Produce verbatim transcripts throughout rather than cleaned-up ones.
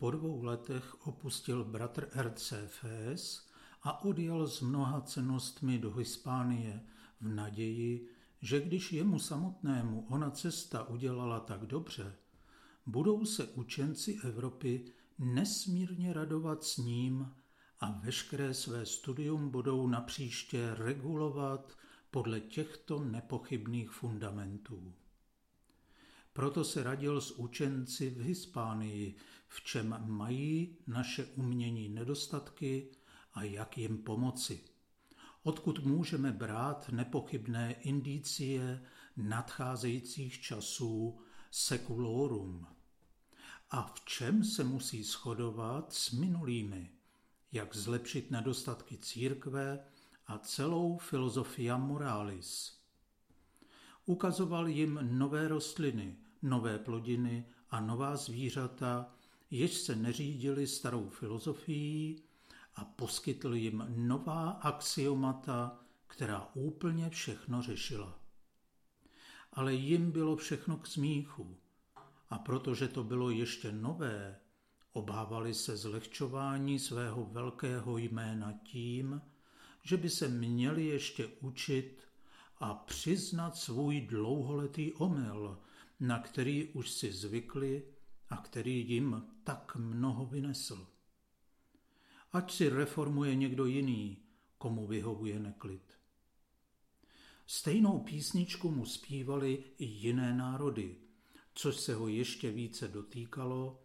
Po dvou letech opustil bratr R C Fez a odjel s mnoha cennostmi do Hispánie v naději, že když jemu samotnému ona cesta udělala tak dobře, budou se učenci Evropy nesmírně radovat s ním a veškeré své studium budou napříště regulovat podle těchto nepochybných fundamentů. Proto se radil s učenci v Hispánii, v čem mají naše umění nedostatky a jak jim pomoci. Odkud můžeme brát nepochybné indicie nadcházejících časů seculorum? A v čem se musí shodovat s minulými? Jak zlepšit nedostatky církve a celou filozofia moralis? Ukazoval jim nové rostliny, nové plodiny a nová zvířata, jež se neřídili starou filozofií, a poskytl jim nová axiomata, která úplně všechno řešila. Ale jim bylo všechno k smíchu, a protože to bylo ještě nové, obávali se zlehčování svého velkého jména tím, že by se měli ještě učit a přiznat svůj dlouholetý omyl, na který už si zvykli a který jim tak mnoho vynesl. Ať si reformuje někdo jiný, komu vyhovuje neklid. Stejnou písničku mu zpívali i jiné národy, což se ho ještě více dotýkalo,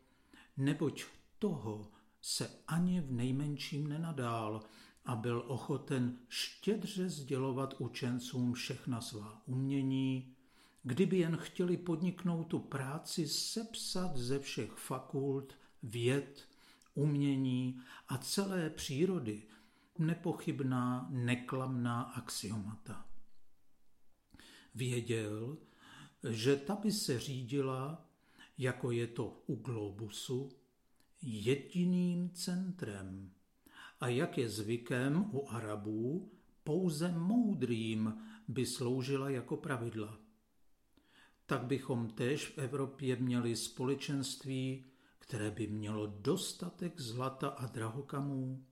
neboť toho se ani v nejmenším nenadál a byl ochoten štědře sdělovat učencům všechna svá umění, kdyby jen chtěli podniknout tu práci sepsat ze všech fakult, věd, umění a celé přírody nepochybná, neklamná axiomata. Věděl, že ta by se řídila, jako je to u globusu, jediným centrem a jak je zvykem u Arabů, pouze moudrým by sloužila jako pravidla. Tak bychom též v Evropě měli společenství, které by mělo dostatek zlata a drahokamů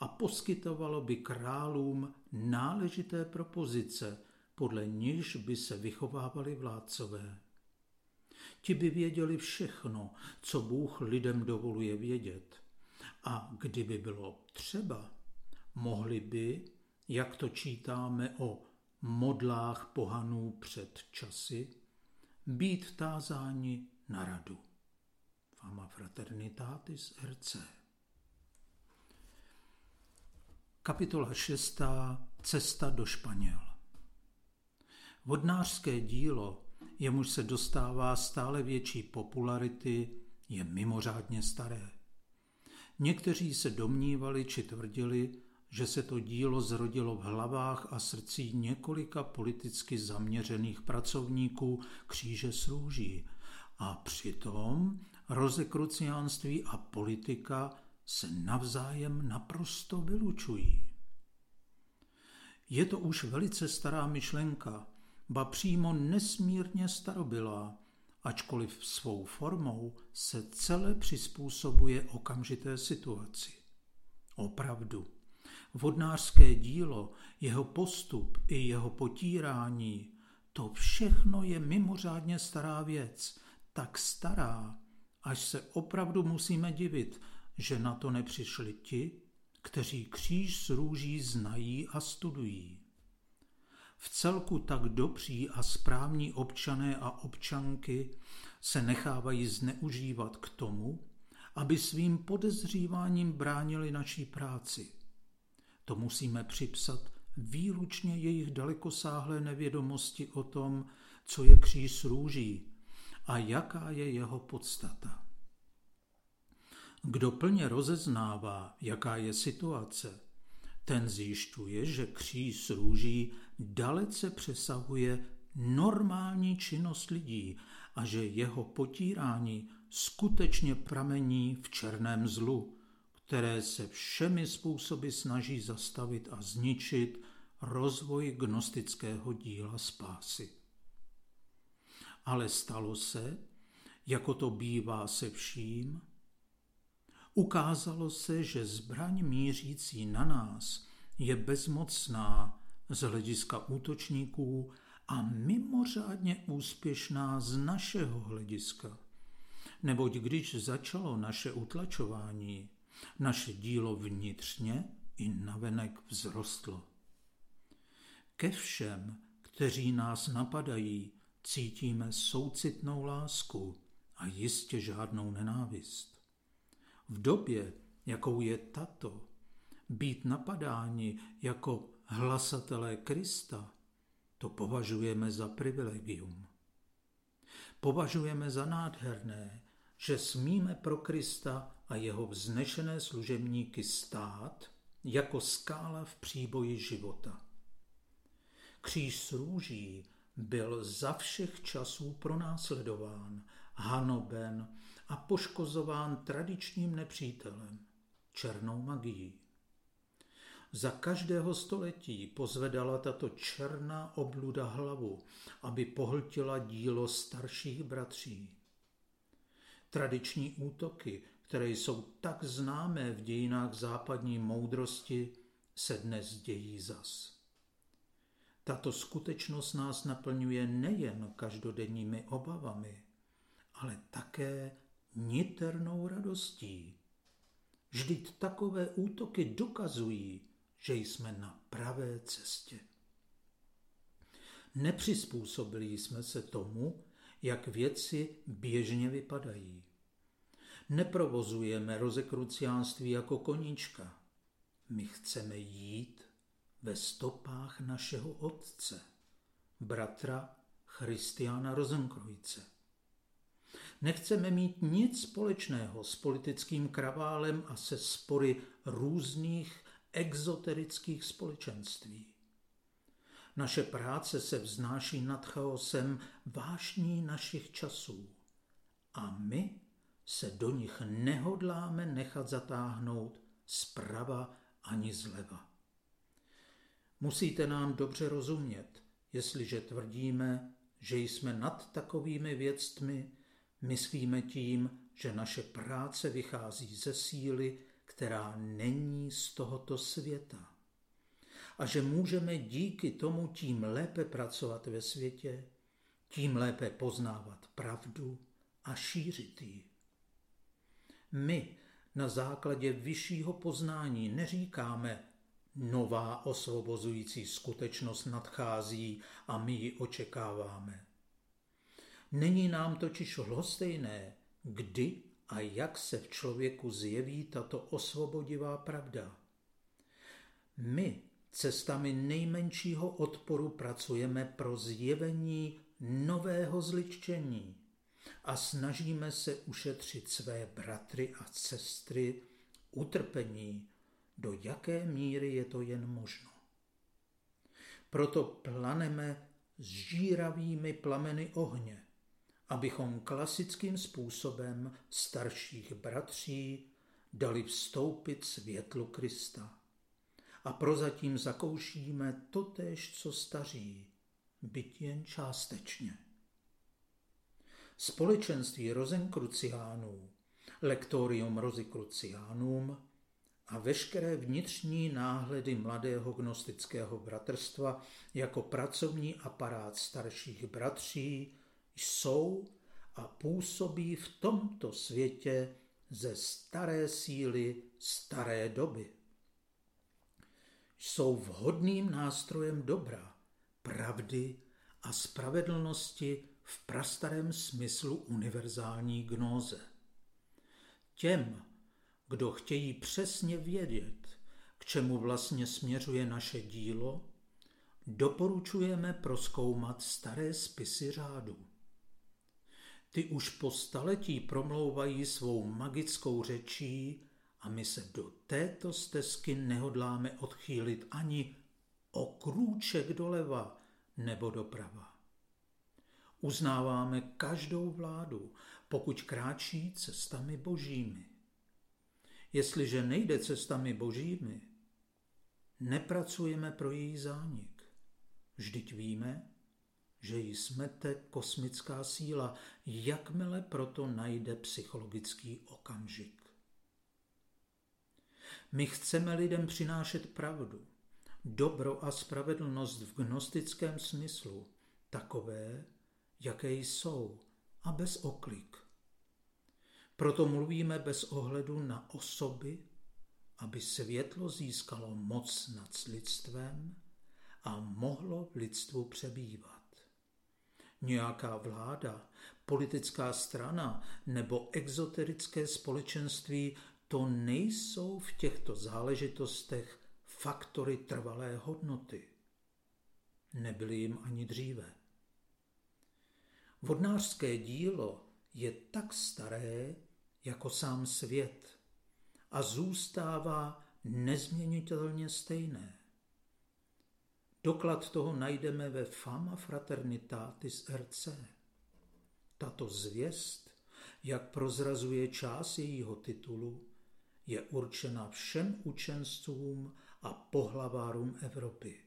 a poskytovalo by králům náležité propozice, podle nichž by se vychovávali vládcové. Ti by věděli všechno, co Bůh lidem dovoluje vědět. A kdyby bylo třeba, mohli by, jak to čítáme o modlách pohanů před časy, být tázáni na radu. Fama Fraternitatis R C. Kapitola šestá. Cesta do Španěl. Vodnářské dílo, jemuž se dostává stále větší popularity, je mimořádně staré. Někteří se domnívali či tvrdili, že se to dílo zrodilo v hlavách a srdcích několika politicky zaměřených pracovníků kříže s růží, a přitom rosekruciánství a politika se navzájem naprosto vylučují. Je to už velice stará myšlenka, ba přímo nesmírně starobylá, ačkoliv svou formou se celé přizpůsobuje okamžité situaci. Opravdu, vodnářské dílo, jeho postup i jeho potírání, to všechno je mimořádně stará věc, tak stará, až se opravdu musíme divit, že na to nepřišli ti, kteří kříž s růží znají a studují. Vcelku tak dobří a správní občané a občanky se nechávají zneužívat k tomu, aby svým podezříváním bránili naší práci. To musíme připsat výlučně jejich dalekosáhlé nevědomosti o tom, co je kříž s růží a jaká je jeho podstata. Kdo plně rozeznává, jaká je situace, ten zjišťuje, že kříž s růží dalece přesahuje normální činnost lidí a že jeho potírání skutečně pramení v černém zlu, které se všemi způsoby snaží zastavit a zničit rozvoj gnostického díla spásy. Ale stalo se, jako to bývá se vším, Ukázalo se, že zbraň mířící na nás je bezmocná z hlediska útočníků a mimořádně úspěšná z našeho hlediska. Neboť když začalo naše utlačování, naše dílo vnitřně i navenek vzrostlo. Ke všem, kteří nás napadají, cítíme soucitnou lásku a jistě žádnou nenávist. V době, jakou je tato, být napadáni jako hlasatelé Krista, to považujeme za privilegium. Považujeme za nádherné, že smíme pro Krista a jeho vznešené služebníky stát jako skála v příboji života. Kříž s růží byl za všech časů pronásledován, hanoben a poškozován tradičním nepřítelem, černou magií. Za každého století pozvedala tato černá obluda hlavu, aby pohltila dílo starších bratří. Tradiční útoky, které jsou tak známé v dějinách západní moudrosti, se dnes dějí zas. Tato skutečnost nás naplňuje nejen každodenními obavami, ale také niternou radostí. Vždyť takové útoky dokazují, že jsme na pravé cestě. Nepřizpůsobili jsme se tomu, jak věci běžně vypadají. Neprovozujeme rozekruciánství jako koníčka. My chceme jít ve stopách našeho otce, bratra Christiana Rosenkreuze. Nechceme mít nic společného s politickým kraválem a se spory různých exoterických společenství. Naše práce se vznáší nad chaosem vášní našich časů a my se do nich nehodláme nechat zatáhnout zprava ani zleva. Musíte nám dobře rozumět, jestliže tvrdíme, že jsme nad takovými věcmi, myslíme tím, že naše práce vychází ze síly, která není z tohoto světa. A že můžeme díky tomu tím lépe pracovat ve světě, tím lépe poznávat pravdu a šířit ji. My na základě vyššího poznání neříkáme, nová osvobozující skutečnost nadchází a my ji očekáváme. Není nám totiž lhostejné, kdy a jak se v člověku zjeví tato osvobodivá pravda. My cestami nejmenšího odporu pracujeme pro zjevení nového zličení a snažíme se ušetřit své bratry a sestry utrpení, do jaké míry je to jen možno. Proto planeme žíravými plameny ohně, abychom klasickým způsobem starších bratří dali vstoupit světlu Krista. A prozatím zakoušíme totéž, co staří, byť jen částečně. Společenství Rosenkruciánů, Lektorium Rosikruciánum a veškeré vnitřní náhledy mladého gnostického bratrstva jako pracovní aparát starších bratří jsou a působí v tomto světě ze staré síly staré doby. Jsou vhodným nástrojem dobra, pravdy a spravedlnosti v prastarém smyslu univerzální gnóze. Těm, kdo chtějí přesně vědět, k čemu vlastně směřuje naše dílo, doporučujeme prozkoumat staré spisy řádů. Ty už po staletí promlouvají svou magickou řečí a my se do této stezky nehodláme odchýlit ani o krůček doleva nebo doprava. Uznáváme každou vládu, pokud kráčí cestami božími. Jestliže nejde cestami božími, nepracujeme pro její zánik. Vždyť víme, že ji smete kosmická síla, jakmile proto najde psychologický okamžik. My chceme lidem přinášet pravdu, dobro a spravedlnost v gnostickém smyslu, takové, jaké jsou, a bez oklik. Proto mluvíme bez ohledu na osoby, aby světlo získalo moc nad lidstvem a mohlo v lidstvu přebývat. Nějaká vláda, politická strana nebo exoterické společenství, to nejsou v těchto záležitostech faktory trvalé hodnoty. Nebyly jim ani dříve. Vodnářské dílo je tak staré jako sám svět a zůstává nezměnitelně stejné. Doklad toho najdeme ve Fama Fraternitatis R C. Tato zvěst, jak prozrazuje část jejího titulu, je určena všem učencům a pohlavárům Evropy.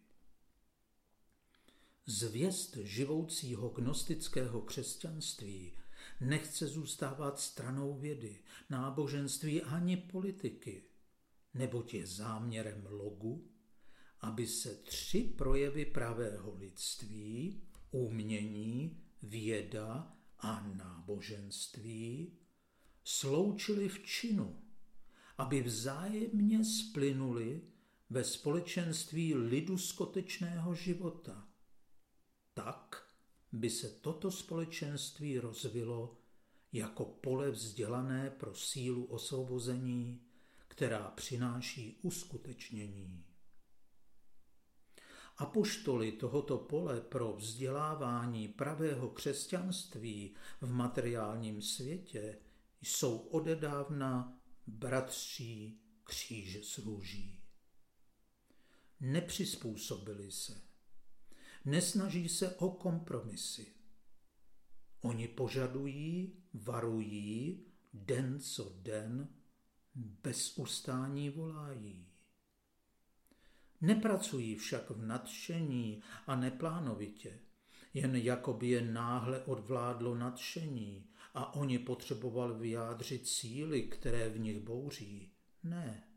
Zvěst živoucího gnostického křesťanství nechce zůstávat stranou vědy, náboženství ani politiky, neboť je záměrem logu, aby se tři projevy pravého lidství, umění, věda a náboženství, sloučily v činu, aby vzájemně splynuly ve společenství lidu skutečného života. Tak by se toto společenství rozvilo jako pole vzdělané pro sílu osvobození, která přináší uskutečnění. Apoštoly tohoto pole pro vzdělávání pravého křesťanství v materiálním světě jsou odedávna bratří kříže s růží. Nepřizpůsobili se, nesnaží se o kompromisy. Oni požadují, varují, den co den, bez ustání volají. Nepracují však v nadšení a neplánovitě, jen jakoby je náhle odvládlo nadšení a oni potřebovali vyjádřit síly, které v nich bouří. Ne.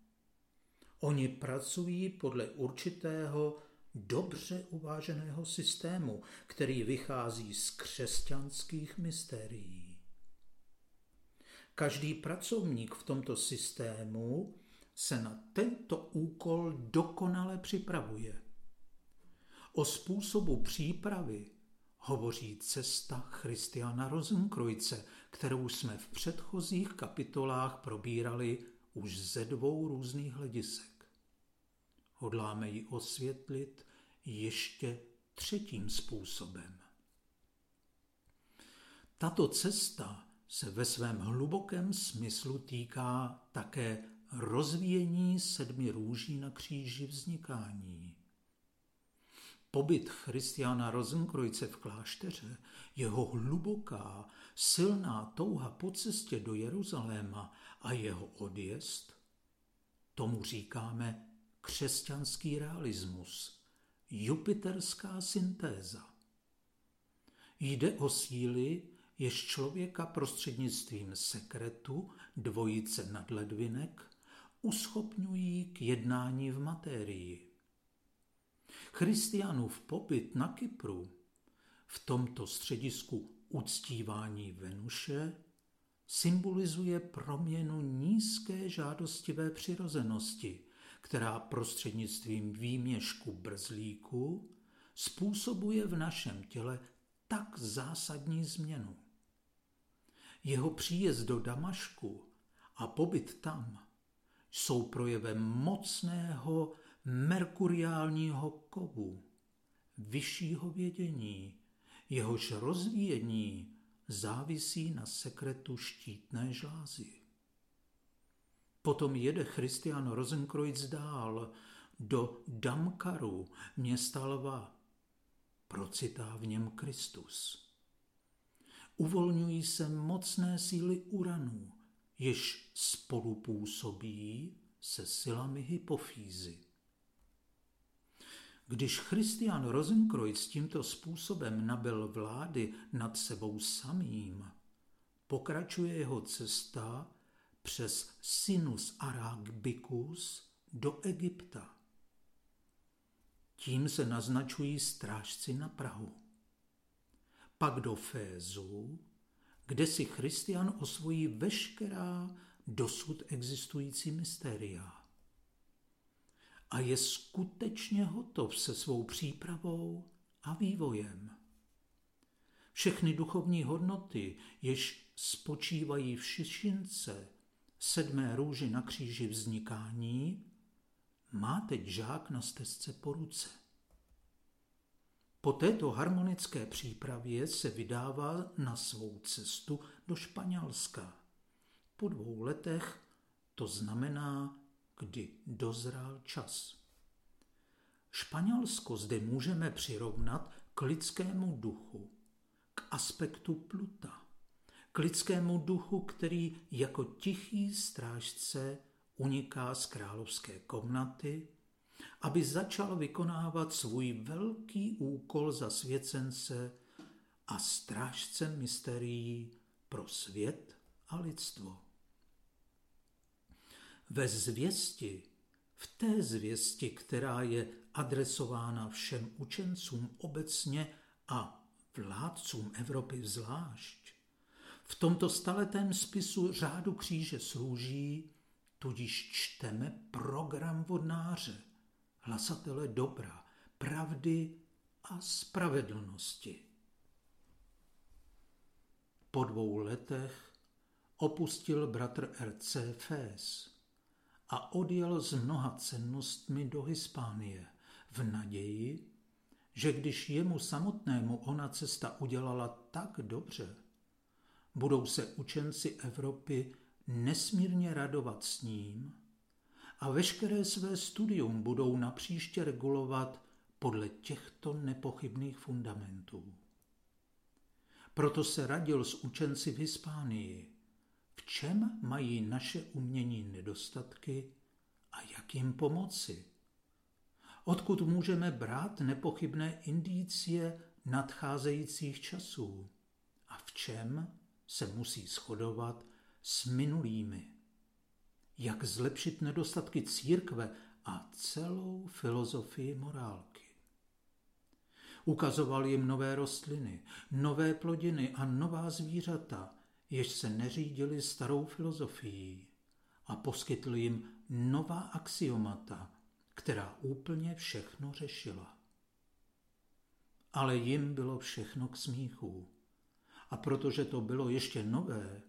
Oni pracují podle určitého dobře uváženého systému, který vychází z křesťanských mystérií. Každý pracovník v tomto systému se na tento úkol dokonale připravuje. O způsobu přípravy hovoří cesta Christiana Rosenkreuze, kterou jsme v předchozích kapitolách probírali už ze dvou různých hledisek. Hodláme ji osvětlit ještě třetím způsobem. Tato cesta se ve svém hlubokém smyslu týká také rozvíjení sedmi růží na kříži vznikání. Pobyt Christiana Rosenkreuze v klášteře, jeho hluboká, silná touha po cestě do Jeruzaléma a jeho odjezd, tomu říkáme křesťanský realismus, jupiterská syntéza. Jde o síly, jež člověka prostřednictvím sekretu dvojice nadledvinek uschopňují k jednání v materii. Christianův pobyt na Kypru, v tomto středisku uctívání Venuše, symbolizuje proměnu nízké žádostivé přirozenosti, která prostřednictvím výměšku brzlíku způsobuje v našem těle tak zásadní změnu. Jeho příjezd do Damašku a pobyt tam jsou projevem mocného merkuriálního kovu, vyššího vědění, jehož rozvíjení závisí na sekretu štítné žlázy. Potom jede Christian Rosenkreuz dál do Damkaru, města lva. Procitá v něm Kristus. Uvolňují se mocné síly uranů, jež spolupůsobí se silami hypofýzy. Když Christian Rosenkreuz tímto způsobem nabyl vlády nad sebou samým, pokračuje jeho cesta přes Sinus Aragicus do Egypta. Tím se naznačují strážci na prahu. Pak do Fézu, kde si Christian osvojí veškerá dosud existující mystéria. A je skutečně hotov se svou přípravou a vývojem. Všechny duchovní hodnoty, jež spočívají v šišince, sedmé růži na kříži vznikání, má teď žák na stezce po ruce. Po této harmonické přípravě se vydává na svou cestu do Španělska. Po dvou letech to znamená, kdy dozrál čas. Španělsko zde můžeme přirovnat k lidskému duchu, k aspektu Pluta, k lidskému duchu, který jako tichý strážce uniká z královské komnaty, aby začal vykonávat svůj velký úkol zasvěcence a strážce mysterií pro svět a lidstvo. Ve zvěsti, v té zvěsti, která je adresována všem učencům obecně a vládcům Evropy zvlášť, v tomto staletém spisu Řádu kříže s růží tudíž čteme program vodnáře, hlasatele dobra, pravdy a spravedlnosti. Po dvou letech opustil bratr R C Fez a odjel s mnoha cennostmi do Hispánie v naději, že když jemu samotnému ona cesta udělala tak dobře, budou se učenci Evropy nesmírně radovat s ním a veškeré své studium budou napříště regulovat podle těchto nepochybných fundamentů. Proto se radil s učenci v Hispánii, v čem mají naše umění nedostatky a jak jim pomoci. Odkud můžeme brát nepochybné indicie nadcházejících časů a v čem se musí shodovat s minulými. Jak zlepšit nedostatky církve a celou filozofii morálky. Ukazoval jim nové rostliny, nové plodiny a nová zvířata, jež se neřídili starou filozofií a poskytl jim nová axiomata, která úplně všechno řešila. Ale jim bylo všechno k smíchu. A protože to bylo ještě nové,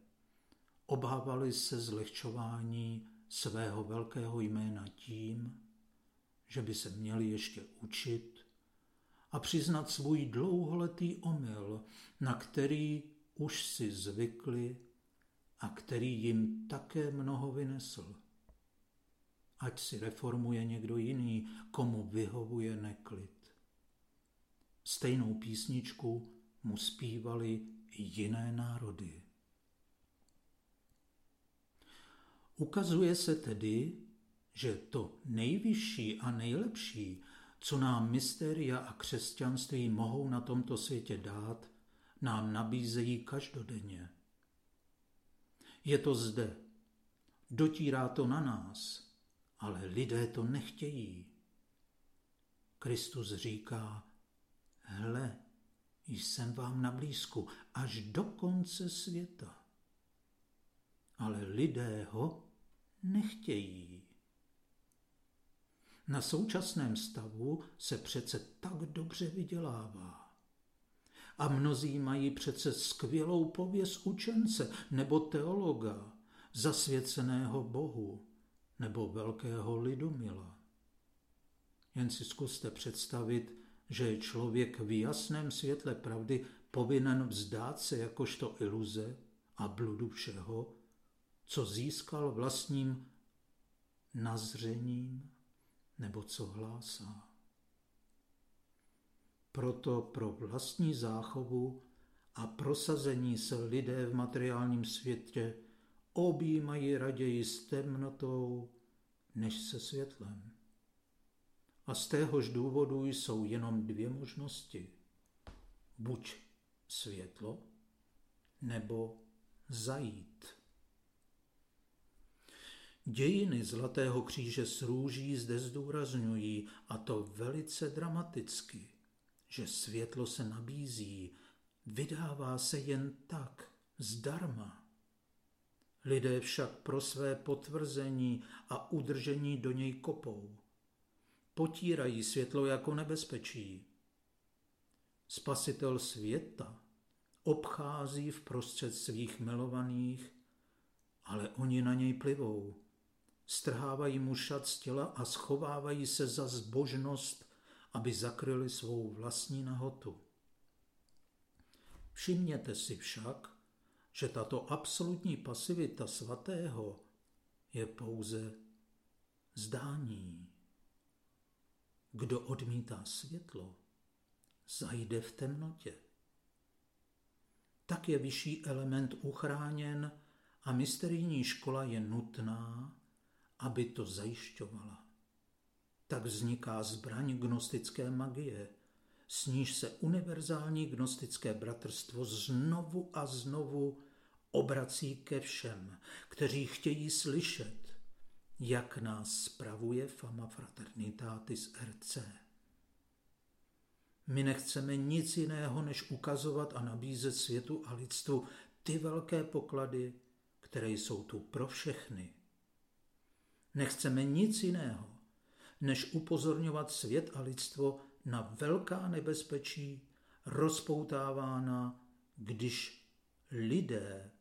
obávali se zlehčování svého velkého jména tím, že by se měli ještě učit a přiznat svůj dlouholetý omyl, na který už si zvykli a který jim také mnoho vynesl. Ať si reformuje někdo jiný, komu vyhovuje neklid. Stejnou písničku mu zpívali jiné národy. Ukazuje se tedy, že to nejvyšší a nejlepší, co nám mystéria a křesťanství mohou na tomto světě dát, nám nabízejí každodenně. Je to zde, dotírá to na nás, ale lidé to nechtějí. Kristus říká, hle, jsem vám na blízku až do konce světa. Ale lidé ho nechtějí. Na současném stavu se přece tak dobře vydělává. A mnozí mají přece skvělou pověst učence nebo teologa, zasvěceného Bohu nebo velkého lidumila. Jen si zkuste představit, že je člověk v jasném světle pravdy povinen vzdát se jakožto iluze a bludu všeho, co získal vlastním nazřením nebo co hlásá. Proto pro vlastní záchovu a prosazení se lidé v materiálním světě objímají raději s temnotou než se světlem. A z téhož důvodu jsou jenom dvě možnosti. Buď světlo, nebo zajít. Dějiny Zlatého kříže s růží zde zdůrazňují, a to velice dramaticky, že světlo se nabízí, vydává se jen tak, zdarma. Lidé však pro své potvrzení a udržení do něj kopou. Potírají světlo jako nebezpečí. Spasitel světa obchází v prostřed svých milovaných, ale oni na něj plivou. Strhávají mu šat z těla a schovávají se za zbožnost, aby zakryli svou vlastní nahotu. Všimněte si však, že tato absolutní pasivita svatého je pouze zdání. Kdo odmítá světlo, zajde v temnotě. Tak je vyšší element uchráněn a mysterijní škola je nutná, aby to zajišťovala. Tak vzniká zbraň gnostické magie, s níž se univerzální gnostické bratrstvo znovu a znovu obrací ke všem, kteří chtějí slyšet, jak nás spravuje Fama Fraternitatis R C. My nechceme nic jiného, než ukazovat a nabízet světu a lidstvu ty velké poklady, které jsou tu pro všechny. Nechceme nic jiného, než upozorňovat svět a lidstvo na velká nebezpečí, rozpoutávána, když lidé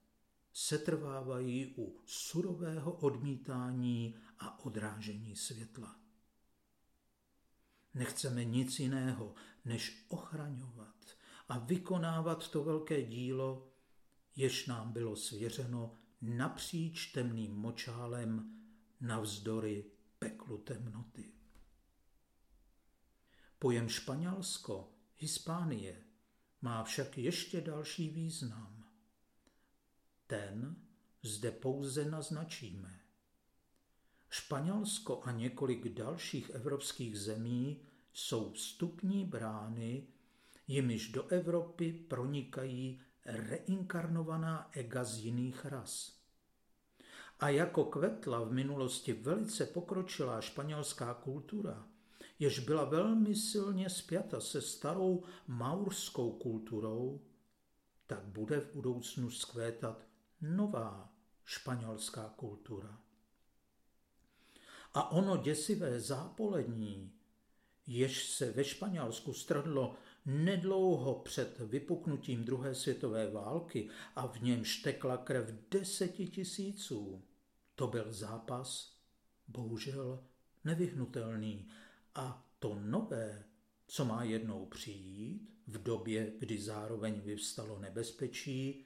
setrvávají u surového odmítání a odrážení světla. Nechceme nic jiného, než ochraňovat a vykonávat to velké dílo, jež nám bylo svěřeno napříč temným močálem navzdory peklu temnoty. Pojem Španělsko, Hispánie, má však ještě další význam. Ten zde pouze naznačíme. Španělsko a několik dalších evropských zemí jsou vstupní brány, jimiž do Evropy pronikají reinkarnovaná ega z jiných ras. A jako kvetla v minulosti velice pokročilá španělská kultura, jež byla velmi silně spjata se starou maurskou kulturou, tak bude v budoucnu zkvétat nová španělská kultura. A ono děsivé zápolení, jež se ve Španělsku strhlo nedlouho před vypuknutím druhé světové války a v němž tekla krev desetitisíců, to byl zápas, bohužel nevyhnutelný, a to nové, co má jednou přijít, v době, kdy zároveň vyvstalo nebezpečí,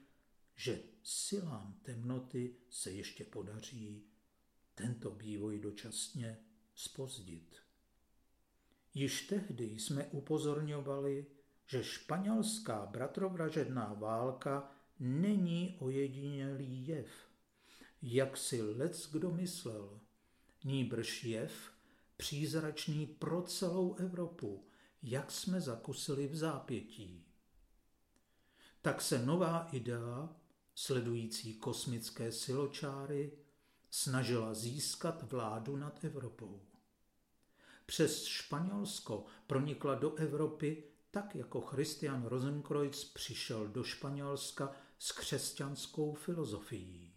že silám temnoty se ještě podaří tento vývoj dočasně zpozdit. Již tehdy jsme upozorňovali, že španělská bratrovražedná válka není ojedinělý jev, jak si leckdo myslel, nýbrž jev přízračný pro celou Evropu, jak jsme zakusili v zápětí. Tak se nová idea, sledující kosmické siločáry, snažila získat vládu nad Evropou. Přes Španělsko pronikla do Evropy tak, jako Christian Rosenkreuz přišel do Španělska s křesťanskou filozofií.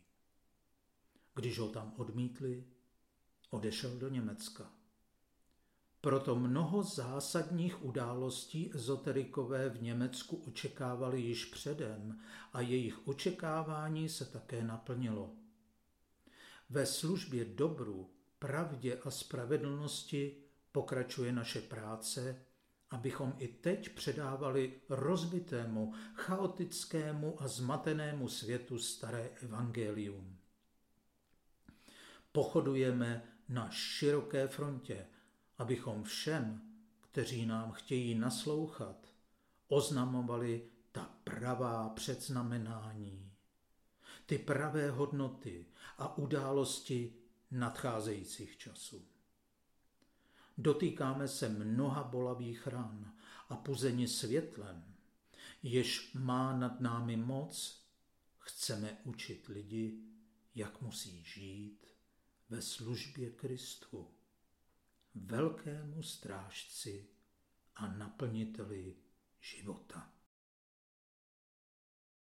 Když ho tam odmítli, odešel do Německa. Proto mnoho zásadních událostí ezoterikové v Německu očekávali již předem a jejich očekávání se také naplnilo. Ve službě dobru, pravdě a spravedlnosti pokračuje naše práce, abychom i teď předávali rozbitému, chaotickému a zmatenému světu staré evangelium. Pochodujeme na široké frontě, abychom všem, kteří nám chtějí naslouchat, oznamovali ta pravá předznamenání, ty pravé hodnoty a události nadcházejících časů. Dotýkáme se mnoha bolavých ran a puzeni světlem, jež má nad námi moc, chceme učit lidi, jak musí žít ve službě Kristu, velkému strážci a naplniteli života.